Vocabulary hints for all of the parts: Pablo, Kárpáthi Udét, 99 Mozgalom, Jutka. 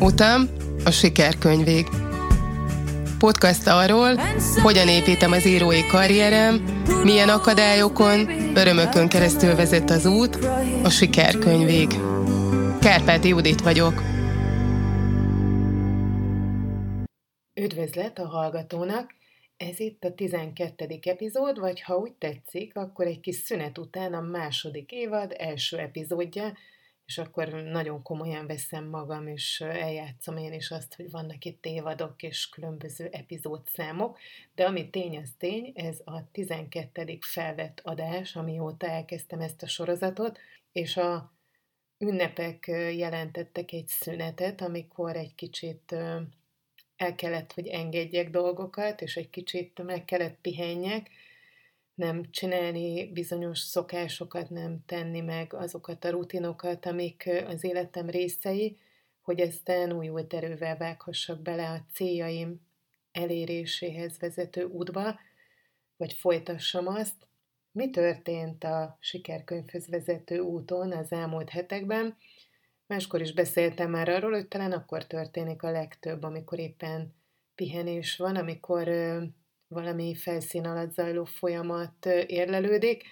Utam a sikerkönyvig. Podcast arról, hogyan építem az írói karrierem, milyen akadályokon, örömökön keresztül vezet az út a sikerkönyvig. Kárpáthi Udét vagyok. Üdvözlet a hallgatónak! Ez itt a 12. epizód, vagy ha úgy tetszik, akkor egy kis szünet után a második évad első epizódja, és akkor nagyon komolyan veszem magam, és eljátszom én is azt, hogy vannak itt évadok és különböző epizódszámok, de ami tény az tény, ez a 12. felvett adás, amióta elkezdtem ezt a sorozatot, és a ünnepek jelentettek egy szünetet, amikor egy kicsit el kellett, hogy engedjek dolgokat, és egy kicsit meg kellett pihenjek, nem csinálni bizonyos szokásokat, nem tenni meg azokat a rutinokat, amik az életem részei, hogy aztán újult erővel vághassak bele a céljaim eléréséhez vezető útba, vagy folytassam azt. Mi történt a sikerkönyvhöz vezető úton az elmúlt hetekben? Máskor is beszéltem már arról, hogy talán akkor történik a legtöbb, amikor éppen pihenés van, amikor valami felszín alatt zajló folyamat érlelődik.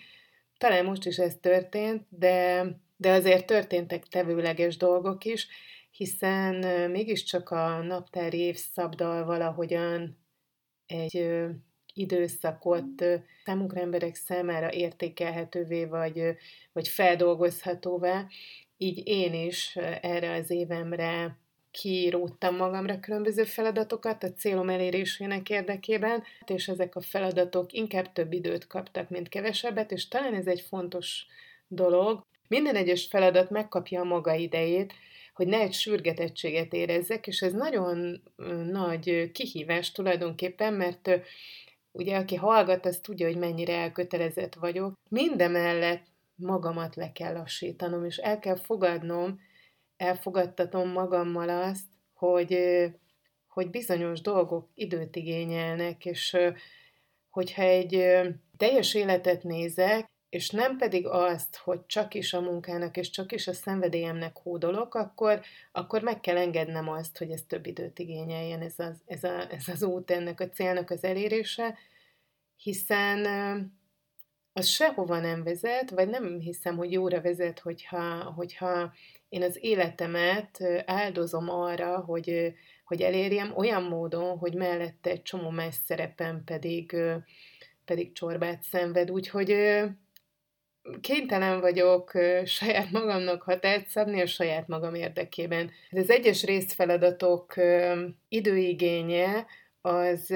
Talán most is ez történt, de azért történtek tevőleges dolgok is, hiszen mégiscsak a naptári évszabdal valahogyan egy időszakot számunkra, emberek számára értékelhetővé vagy feldolgozhatóvá. Így én is erre az évemre kiíródtam magamra különböző feladatokat a célom elérésének érdekében, és ezek a feladatok inkább több időt kaptak, mint kevesebbet, és talán ez egy fontos dolog. Minden egyes feladat megkapja a maga idejét, hogy ne egy sürgetettséget érezzek, és ez nagyon nagy kihívás tulajdonképpen, mert ugye aki hallgat, az tudja, hogy mennyire elkötelezett vagyok. Mindemellett magamat le kell lassítanom, és el kell fogadnom, elfogadtatom magammal azt, hogy bizonyos dolgok időt igényelnek, és hogyha egy teljes életet nézek, és nem pedig azt, hogy csak is a munkának, és csak is a szenvedélyemnek hódolok, akkor meg kell engednem azt, hogy ez több időt igényeljen, ez az út, ennek a célnak az elérése, hiszen az sehova nem vezet, vagy nem hiszem, hogy jóra vezet, hogyha én az életemet áldozom arra, hogy elérjem olyan módon, hogy mellette egy csomó más szerepem pedig csorbát szenved. Úgyhogy kénytelen vagyok saját magamnak határt szabni a saját magam érdekében. Az egyes részfeladatok időigénye az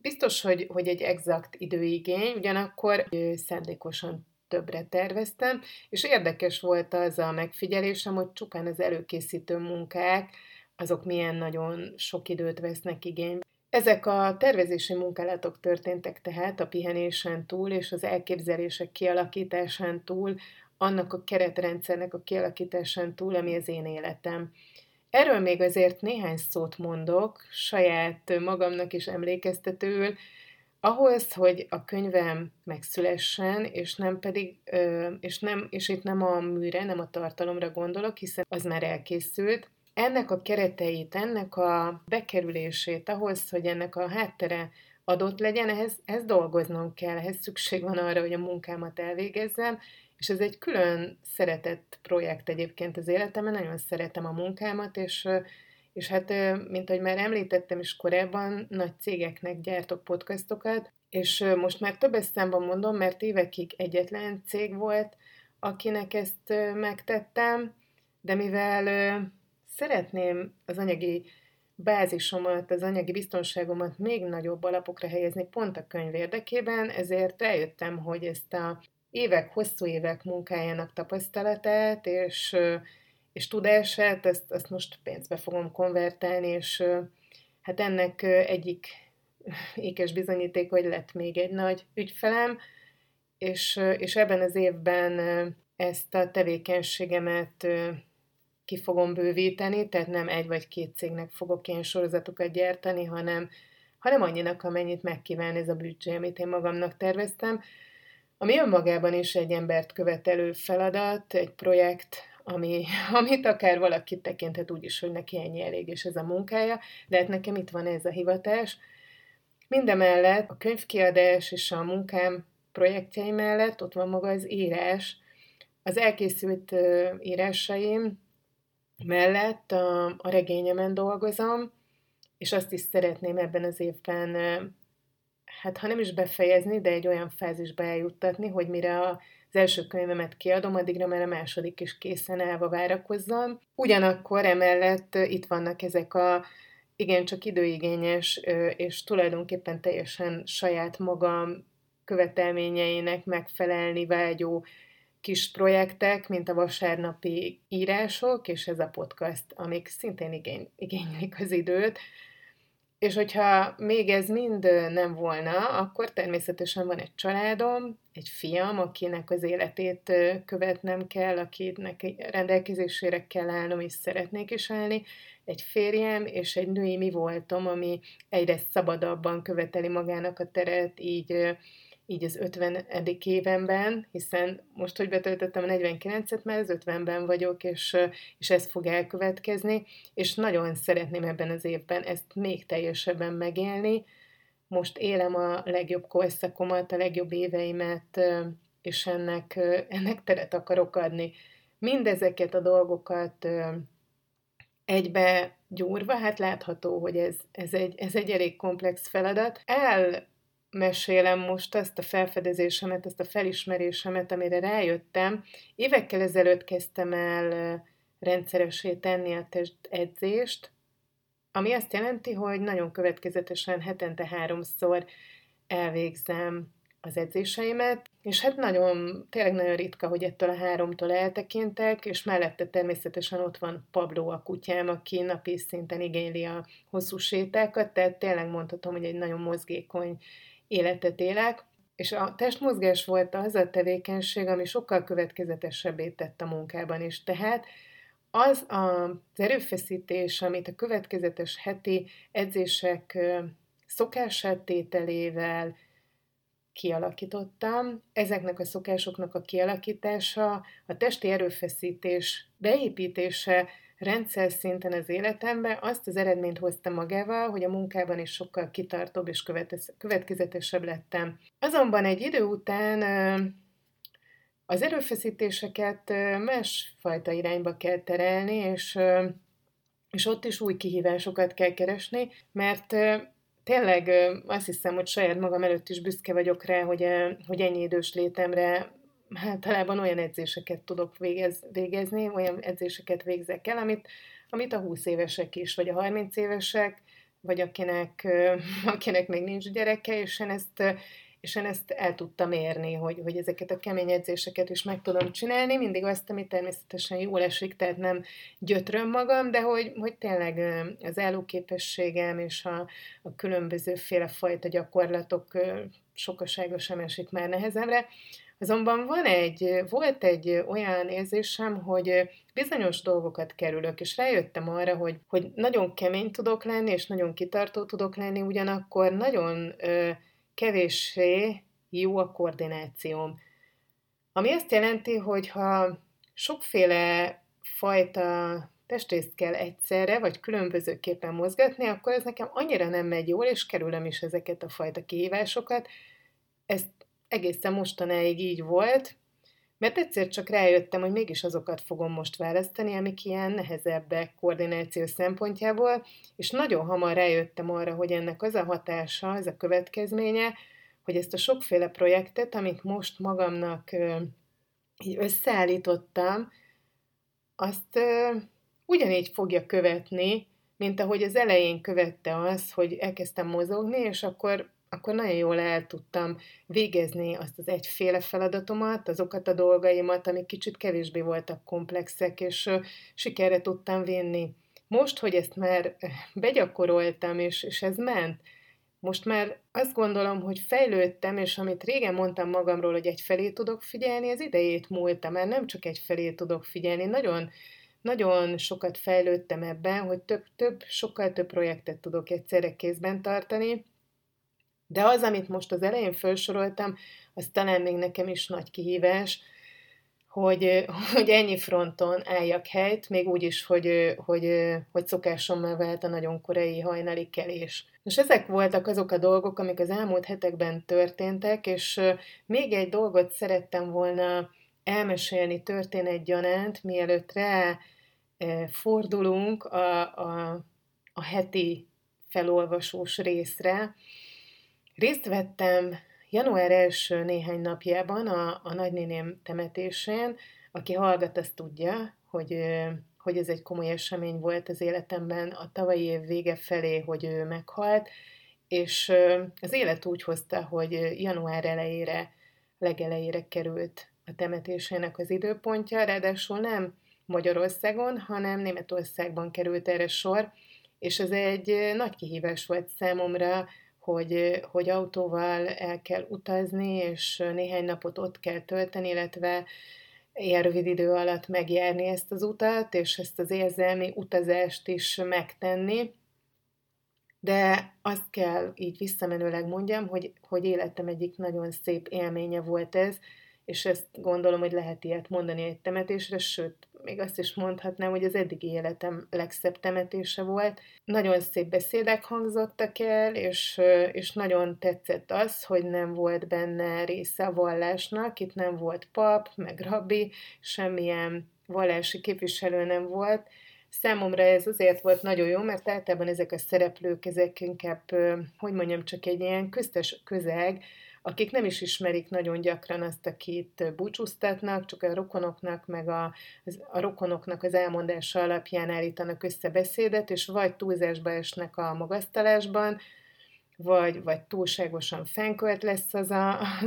biztos, hogy egy exakt időigény, ugyanakkor szándékosan többre terveztem, és érdekes volt az a megfigyelésem, hogy csupán az előkészítő munkák, azok milyen nagyon sok időt vesznek igénybe. Ezek a tervezési munkálatok történtek tehát a pihenésen túl, és az elképzelések kialakításán túl, annak a keretrendszernek a kialakításán túl, ami az én életem. Erről még azért néhány szót mondok, saját magamnak is emlékeztetőül, ahhoz, hogy a könyvem megszülessen, és itt nem a műre, nem a tartalomra gondolok, hiszen az már elkészült. Ennek a kereteit, ennek a bekerülését, ahhoz, hogy ennek a háttere adott legyen, ehhez dolgoznom kell, ehhez szükség van arra, hogy a munkámat elvégezzem, és ez egy külön szeretett projekt egyébként az életemben, nagyon szeretem a munkámat, és hát, mint ahogy már említettem is korábban, nagy cégeknek gyártok podcastokat, és most már több számban mondom, mert évekig egyetlen cég volt, akinek ezt megtettem, de mivel szeretném az anyagi bázisomat, az anyagi biztonságomat még nagyobb alapokra helyezni pont a könyv érdekében, ezért eljöttem, hogy ezt a hosszú évek munkájának tapasztalatát és tudását, azt most pénzbe fogom konvertálni, és hát ennek egyik ékes bizonyíték, hogy lett még egy nagy ügyfelem, és ebben az évben ezt a tevékenységemet ki fogom bővíteni, tehát nem egy vagy két cégnek fogok ilyen sorozatokat gyártani, hanem annyinak, amennyit megkíván ez a büdzsé, amit én magamnak terveztem. ami önmagában is egy embert követelő feladat, egy projekt, amit akár valaki tekinthet úgy is, hogy neki ennyi elég, és ez a munkája, de hát nekem itt van ez a hivatás. Mindemellett a könyvkiadás és a munkám projektjei mellett ott van maga az írás. Az elkészült írásaim mellett a regényemen dolgozom, és azt is szeretném ebben az évben, hát ha nem is befejezni, de egy olyan fázisba eljuttatni, hogy mire az első könyvemet kiadom, addigra már a második is készen állva várakozzam. Ugyanakkor emellett itt vannak ezek a igencsak időigényes, és tulajdonképpen teljesen saját magam követelményeinek megfelelni vágyó kis projektek, mint a vasárnapi írások, és ez a podcast, amik szintén igénylik az időt. És hogyha még ez mind nem volna, akkor természetesen van egy családom, egy fiam, akinek az életét követnem kell, akinek rendelkezésére kell állnom, és szeretnék is állni, egy férjem, és egy női mi voltom, ami egyre szabadabban követeli magának a teret, így az 50. évenben, hiszen most, hogy betöltöttem a 49-et, már az 50-ben vagyok, és ez fog elkövetkezni, és nagyon szeretném ebben az évben ezt még teljesebben megélni. Most élem a legjobb korszakomat, a legjobb éveimet, és ennek teret akarok adni. Mindezeket a dolgokat egybe gyúrva, hát látható, hogy ez egy elég komplex feladat. Mesélem most azt a felfedezésemet, azt a felismerésemet, amire rájöttem. Évekkel ezelőtt kezdtem el rendszeressé tenni a testedzést, ami azt jelenti, hogy nagyon következetesen hetente 3-szor elvégzem az edzéseimet, és hát tényleg nagyon ritka, hogy ettől a 3-tól eltekintek, és mellette természetesen ott van Pablo, a kutyám, aki napi szinten igényli a hosszú sétákat, tehát tényleg mondhatom, hogy egy nagyon mozgékony életet élek, és a testmozgás volt az a tevékenység, ami sokkal következetesebbé tett a munkában is, tehát az az erőfeszítés, amit a következetes heti edzések szokásáttételével kialakítottam, ezeknek a szokásoknak a kialakítása, a testi erőfeszítés beépítése rendszer szinten az életembe azt az eredményt hozta magával, hogy a munkában is sokkal kitartóbb és következetesebb lettem. Azonban egy idő után az erőfeszítéseket másfajta irányba kell terelni, és ott is új kihívásokat kell keresni, mert tényleg azt hiszem, hogy saját magam előtt is büszke vagyok rá, hogy ennyi idős létemre általában olyan edzéseket tudok végezni, olyan edzéseket végzek el, amit a 20 évesek is, vagy a 30 évesek, vagy akinek még nincs gyereke, és én ezt el tudtam érni, hogy ezeket a kemény edzéseket is meg tudom csinálni, mindig azt, ami természetesen jól esik, tehát nem gyötröm magam, de hogy tényleg az állóképességem és a különbözőféle fajta gyakorlatok sokasága sem esik már nehezemre. Azonban volt egy olyan érzésem, hogy bizonyos dolgokat kerülök, és rájöttem arra, hogy nagyon kemény tudok lenni, és nagyon kitartó tudok lenni, ugyanakkor nagyon kevéssé jó a koordinációm. Ami azt jelenti, hogy ha sokféle fajta testrészt kell egyszerre, vagy különbözőképpen mozgatni, akkor ez nekem annyira nem megy jól, és kerülöm is ezeket a fajta kihívásokat. Ez egészen mostanáig így volt, mert egyszer csak rájöttem, hogy mégis azokat fogom most választani, amik ilyen nehezebbek koordináció szempontjából, és nagyon hamar rájöttem arra, hogy ennek az a hatása, az a következménye, hogy ezt a sokféle projektet, amit most magamnak így összeállítottam, azt ugyanígy fogja követni, mint ahogy az elején követte az, hogy elkezdtem mozogni, és akkor nagyon jól el tudtam végezni azt az egyféle feladatomat, azokat a dolgaimat, amik kicsit kevésbé voltak komplexek, és sikerre tudtam vinni. Most, hogy ezt már begyakoroltam, és ez ment, most már azt gondolom, hogy fejlődtem, és amit régen mondtam magamról, hogy egyfelé tudok figyelni, az idejét múltam, már nem csak egyfelé tudok figyelni, nagyon, nagyon sokat fejlődtem ebben, hogy sokkal több projektet tudok egyszerre kézben tartani, De az, amit most az elején felsoroltam, az talán még nekem is nagy kihívás, hogy ennyi fronton álljak helyt, még úgy is, hogy szokásommal vált a nagyon korai hajnali kelés. És ezek voltak azok a dolgok, amik az elmúlt hetekben történtek, és még egy dolgot szerettem volna elmesélni történetgyanánt, mielőtt rá fordulunk a heti felolvasós részre. Részt vettem január első néhány napjában a nagynéném temetésén. Aki hallgat, azt tudja, hogy ez egy komoly esemény volt az életemben a tavalyi év vége felé, hogy ő meghalt, és az élet úgy hozta, hogy január legelejére került a temetésének az időpontja, ráadásul nem Magyarországon, hanem Németországban került erre sor, és ez egy nagy kihívás volt számomra, hogy autóval el kell utazni, és néhány napot ott kell tölteni, illetve ilyen rövid idő alatt megjárni ezt az utat, és ezt az érzelmi utazást is megtenni. De azt kell így visszamenőleg mondjam, hogy életem egyik nagyon szép élménye volt ez, és ezt gondolom, hogy lehet ilyet mondani egy temetésre, sőt, még azt is mondhatnám, hogy az eddigi életem legszebb temetése volt. Nagyon szép beszédek hangzottak el, és nagyon tetszett az, hogy nem volt benne része a vallásnak, itt nem volt pap, meg rabbi, semmilyen vallási képviselő nem volt. Számomra ez azért volt nagyon jó, mert általában ezek a szereplők, ezek inkább, csak egy ilyen köztes közeg, akik nem is ismerik nagyon gyakran azt, akit búcsúztatnak, csak a rokonoknak, meg a rokonoknak az elmondása alapján állítanak össze beszédet, és vagy túlzásba esnek a magasztalásban, vagy túlságosan fenkölt lesz az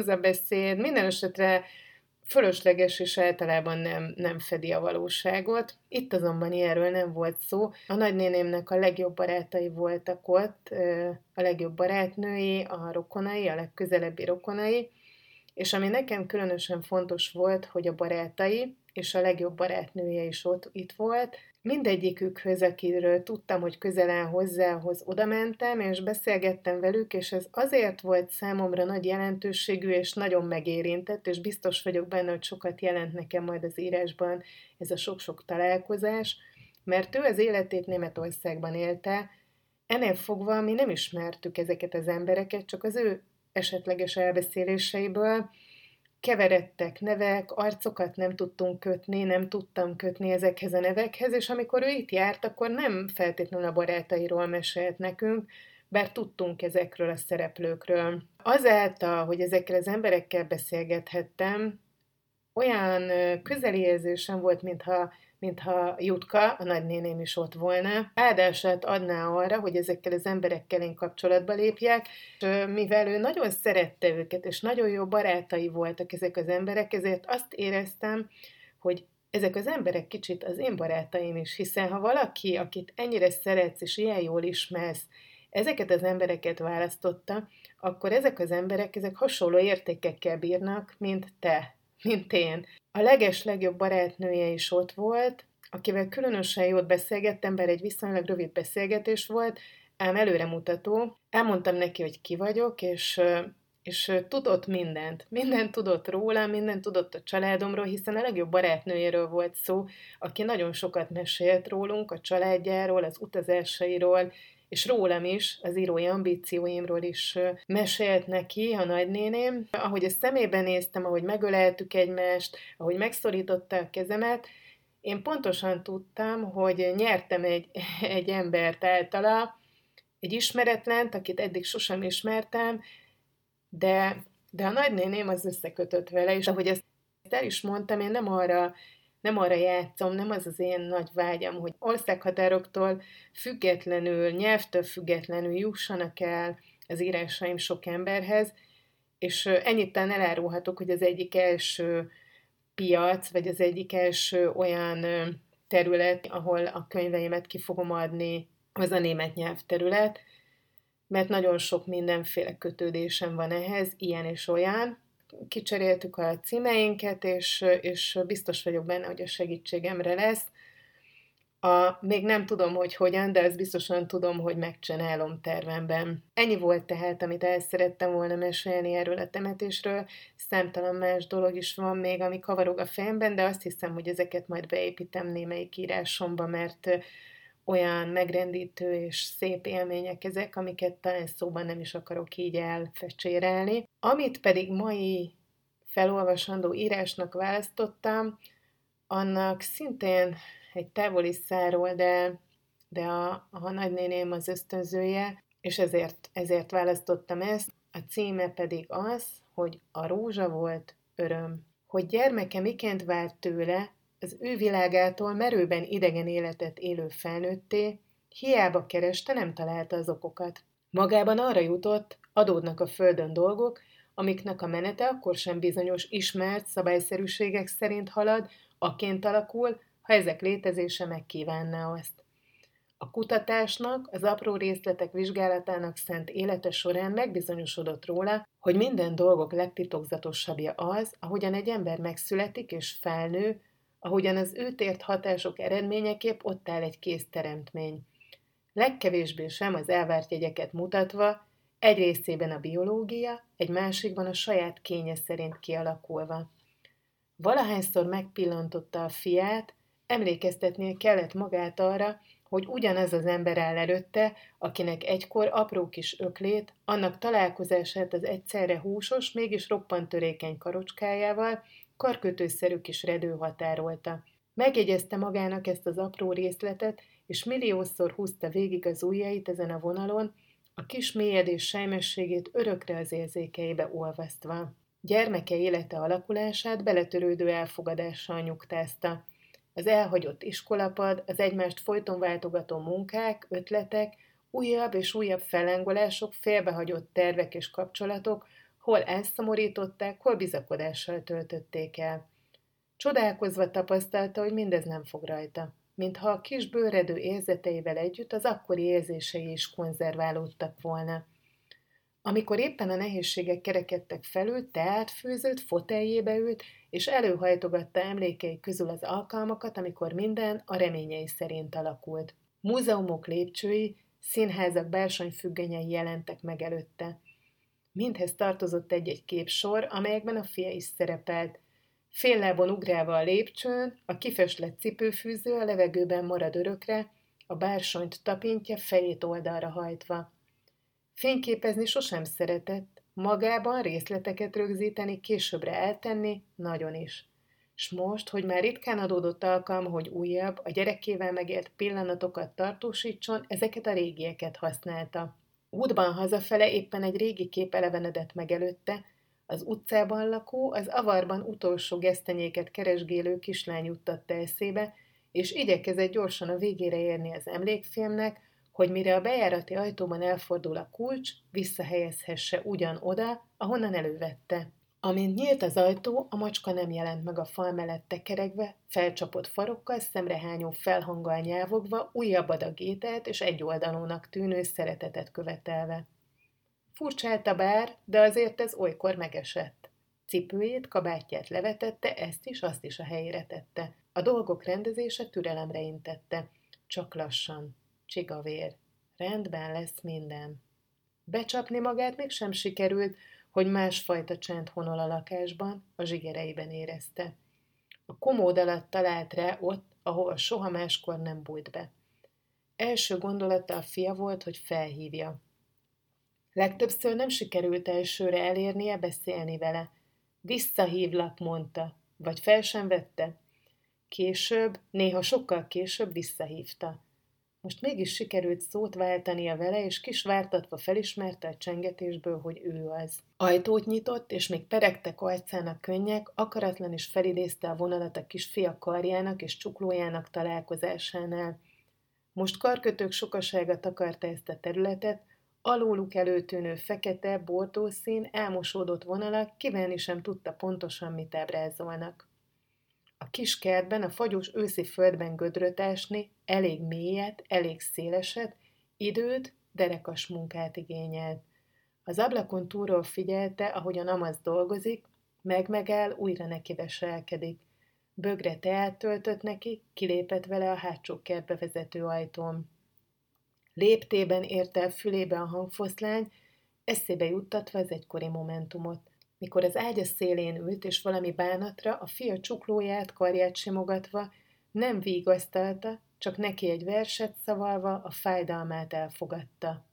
a beszéd. Minden esetre fölösleges, és általában nem fedi a valóságot. Itt azonban ilyenről nem volt szó. A nagynénémnek a legjobb barátai voltak ott, a legjobb barátnői, a rokonai, a legközelebbi rokonai, és ami nekem különösen fontos volt, hogy a barátai és a legjobb barátnője is itt volt. Mindegyikükhöz, akiről tudtam, hogy közel áll hozzához, oda mentem, és beszélgettem velük, és ez azért volt számomra nagy jelentőségű, és nagyon megérintett, és biztos vagyok benne, hogy sokat jelent nekem majd az írásban ez a sok-sok találkozás, mert ő az életét Németországban élte, ennél fogva mi nem ismertük ezeket az embereket, csak az ő esetleges elbeszéléseiből, keveredtek nevek, arcokat nem tudtunk kötni, nem tudtam kötni ezekhez a nevekhez, és amikor ő itt járt, akkor nem feltétlenül a barátairól mesélt nekünk, bár tudtunk ezekről a szereplőkről. Azáltal, hogy ezekkel az emberekkel beszélgethettem, olyan közeli érzésem volt, mintha Jutka, a nagynéném is ott volna. Áldását adná arra, hogy ezekkel az emberekkel én kapcsolatba lépjek, mivel ő nagyon szerette őket, és nagyon jó barátai voltak ezek az emberek, ezért azt éreztem, hogy ezek az emberek kicsit az én barátaim is, hiszen ha valaki, akit ennyire szeretsz, és ilyen jól ismersz, ezeket az embereket választotta, akkor ezek az emberek hasonló értékekkel bírnak, mint te, mint én. A legjobb barátnője is ott volt, akivel különösen jót beszélgettem, bár egy viszonylag rövid beszélgetés volt, ám előremutató. Elmondtam neki, hogy ki vagyok, és tudott mindent. Mindent tudott rólam, mindent tudott a családomról, hiszen a legjobb barátnőjéről volt szó, aki nagyon sokat mesélt rólunk, a családjáról, az utazásairól, és rólam is, az írói ambícióimról is mesélt neki a nagynéném. Ahogy a szemébe néztem, ahogy megöleltük egymást, ahogy megszorította a kezemet, én pontosan tudtam, hogy nyertem egy embert általa, egy ismeretlent, akit eddig sosem ismertem, de a nagynéném az összekötött vele, és ahogy ezt el is mondtam, én nem arra játszom, nem az az én nagy vágyam, hogy országhatároktól függetlenül, nyelvtől függetlenül jussanak el az írásaim sok emberhez, és ennyit talán elárulhatok, hogy az egyik első piac, vagy az egyik első olyan terület, ahol a könyveimet ki fogom adni, az a német nyelvterület, mert nagyon sok mindenféle kötődésem van ehhez, ilyen és olyan. Kicseréltük a címeinket, és biztos vagyok benne, hogy a segítségemre lesz. Még nem tudom, hogy hogyan, de azt biztosan tudom, hogy megcsinálom tervemben. Ennyi volt tehát, amit el szerettem volna mesélni erről a temetésről. Számtalan más dolog is van még, ami kavarog a fejemben, de azt hiszem, hogy ezeket majd beépítem némelyik írásomba, mert olyan megrendítő és szép élmények ezek, amiket talán szóban nem is akarok így elfecsérelni. Amit pedig mai felolvasandó írásnak választottam, annak szintén egy távoli száról, de a nagynéném az ösztönzője, és ezért választottam ezt. A címe pedig az, hogy a rózsa volt öröm. Hogy gyermeke miként vált tőle, az ő világától merőben idegen életet élő felnőtté, hiába kereste, nem találta az okokat. Magában arra jutott, adódnak a földön dolgok, amiknek a menete akkor sem bizonyos ismert szabályszerűségek szerint halad, akként alakul, ha ezek létezése megkívánná azt. A kutatásnak, az apró részletek vizsgálatának szent élete során megbizonyosodott róla, hogy minden dolgok legtitokzatosabbja az, ahogyan egy ember megszületik és felnő, ahogyan az őt ért hatások eredményeképp ott áll egy kész teremtmény. Legkevésbé sem az elvárt jegyeket mutatva, egy részében a biológia, egy másikban a saját kénye szerint kialakulva. Valahányszor megpillantotta a fiát, emlékeztetnie kellett magát arra, hogy ugyanaz az ember áll előtte, akinek egykor apró kis öklét, annak találkozását az egyszerre húsos, mégis roppant törékeny karocskájával, karkötőszerű kis redő határolta. Megjegyezte magának ezt az apró részletet, és milliószor húzta végig az ujjait ezen a vonalon, a kis mélyedés sejmességét örökre az érzékeibe olvasztva. Gyermeke élete alakulását beletörődő elfogadással nyugtázta. Az elhagyott iskolapad, az egymást folyton váltogató munkák, ötletek, újabb és újabb fellángolások, félbehagyott tervek és kapcsolatok, hol elszomorították, hol bizakodással töltötték el. Csodálkozva tapasztalta, hogy mindez nem fog rajta, mintha a kis bőredő érzeteivel együtt az akkori érzései is konzerválódtak volna. Amikor éppen a nehézségek kerekedtek felül, teát főzött, foteljébe ült, és előhajtogatta emlékei közül az alkalmakat, amikor minden a reményei szerint alakult. Múzeumok lépcsői, színházak bársonyfüggenyei jelentek meg előtte. Mindhez tartozott egy-egy képsor, amelyekben a fia is szerepelt. Fél lábon ugrálva a lépcsőn, a kifeslett cipőfűző a levegőben marad örökre, a bársonyt tapintja, fejét oldalra hajtva. Fényképezni sosem szeretett, magában részleteket rögzíteni, későbbre eltenni, nagyon is. S most, hogy már ritkán adódott alkalma, hogy újabb, a gyerekével megélt pillanatokat tartósítson, ezeket a régieket használta. Útban hazafele éppen egy régi kép elevenedett meg előtte, az utcában lakó, az avarban utolsó gesztenyéket keresgélő kislány juttatta eszébe, és igyekezett gyorsan a végére érni az emlékfilmnek, hogy mire a bejárati ajtóban elfordul a kulcs, visszahelyezhesse ugyanoda, ahonnan elővette. Amint nyílt az ajtó, a macska nem jelent meg a fal mellett tekeregve, felcsapott farokkal, szemrehányó felhanggal nyávogva, újabb adag ételt és egyoldalúnak tűnő szeretetet követelve. Furcsálta bár, de azért ez olykor megesett. Cipőjét, kabátját levetette, ezt is, azt is a helyére tette. A dolgok rendezése türelemre intette. Csak lassan. Csigavér. Rendben lesz minden. Becsapni magát még sem sikerült, hogy másfajta csend honol a lakásban, a zsigereiben érezte. A komód alatt talált rá ott, ahova soha máskor nem bújt be. Első gondolata a fia volt, hogy felhívja. Legtöbbször nem sikerült elsőre elérnie beszélni vele. Visszahívlak, mondta, vagy fel sem vette. Később, néha sokkal később visszahívta. Most mégis sikerült szót váltania vele, és kisvártatva felismerte a csengetésből, hogy ő az. Ajtót nyitott, és még peregtek arcán a könnyek, akaratlan is felidézte a vonalat a kisfia karjának és csuklójának találkozásánál. Most karkötők sokasága takarta ezt a területet, alóluk előtűnő fekete, bortószín, elmosódott vonalak, kívánni sem tudta pontosan, mit ábrázolnak. A kis kertben, a fagyos őszi földben gödröt ásni, elég mélyet, elég széleset, időt, derekas munkát igényelt. Az ablakon túlról figyelte, ahogyan Amaz dolgozik, megmegáll, újra nekiveselkedik. Bögre teát töltött neki, kilépett vele a hátsó kertbe vezető ajtón. Léptében ért el fülébe a hangfoszlány, eszébe juttatva az egykori momentumot. Mikor az ágya szélén ült, és valami bánatra a fia csuklóját, karját simogatva nem vigasztalta, csak neki egy verset szavalva a fájdalmát elfogadta.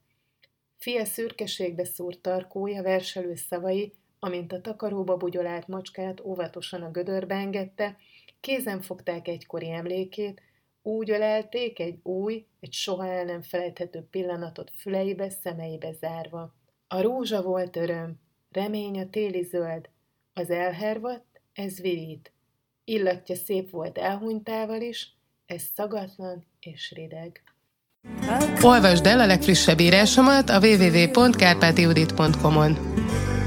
Fia szürkeségbe szúrt tarkója verselő szavai, amint a takaróba bugyolált macskát óvatosan a gödörbe engedte, kézen fogták egykori emlékét, úgy ölelték egy új, egy soha el nem felejthető pillanatot füleibe, szemeibe zárva. A rózsa volt öröm, remény a téli zöld, az elhervadt, ez virít. Illatja szép volt elhunytával is, ez szagatlan és rideg. Olvasd el a legfrissebb írásomat a www.kárpáthiudit.com-on.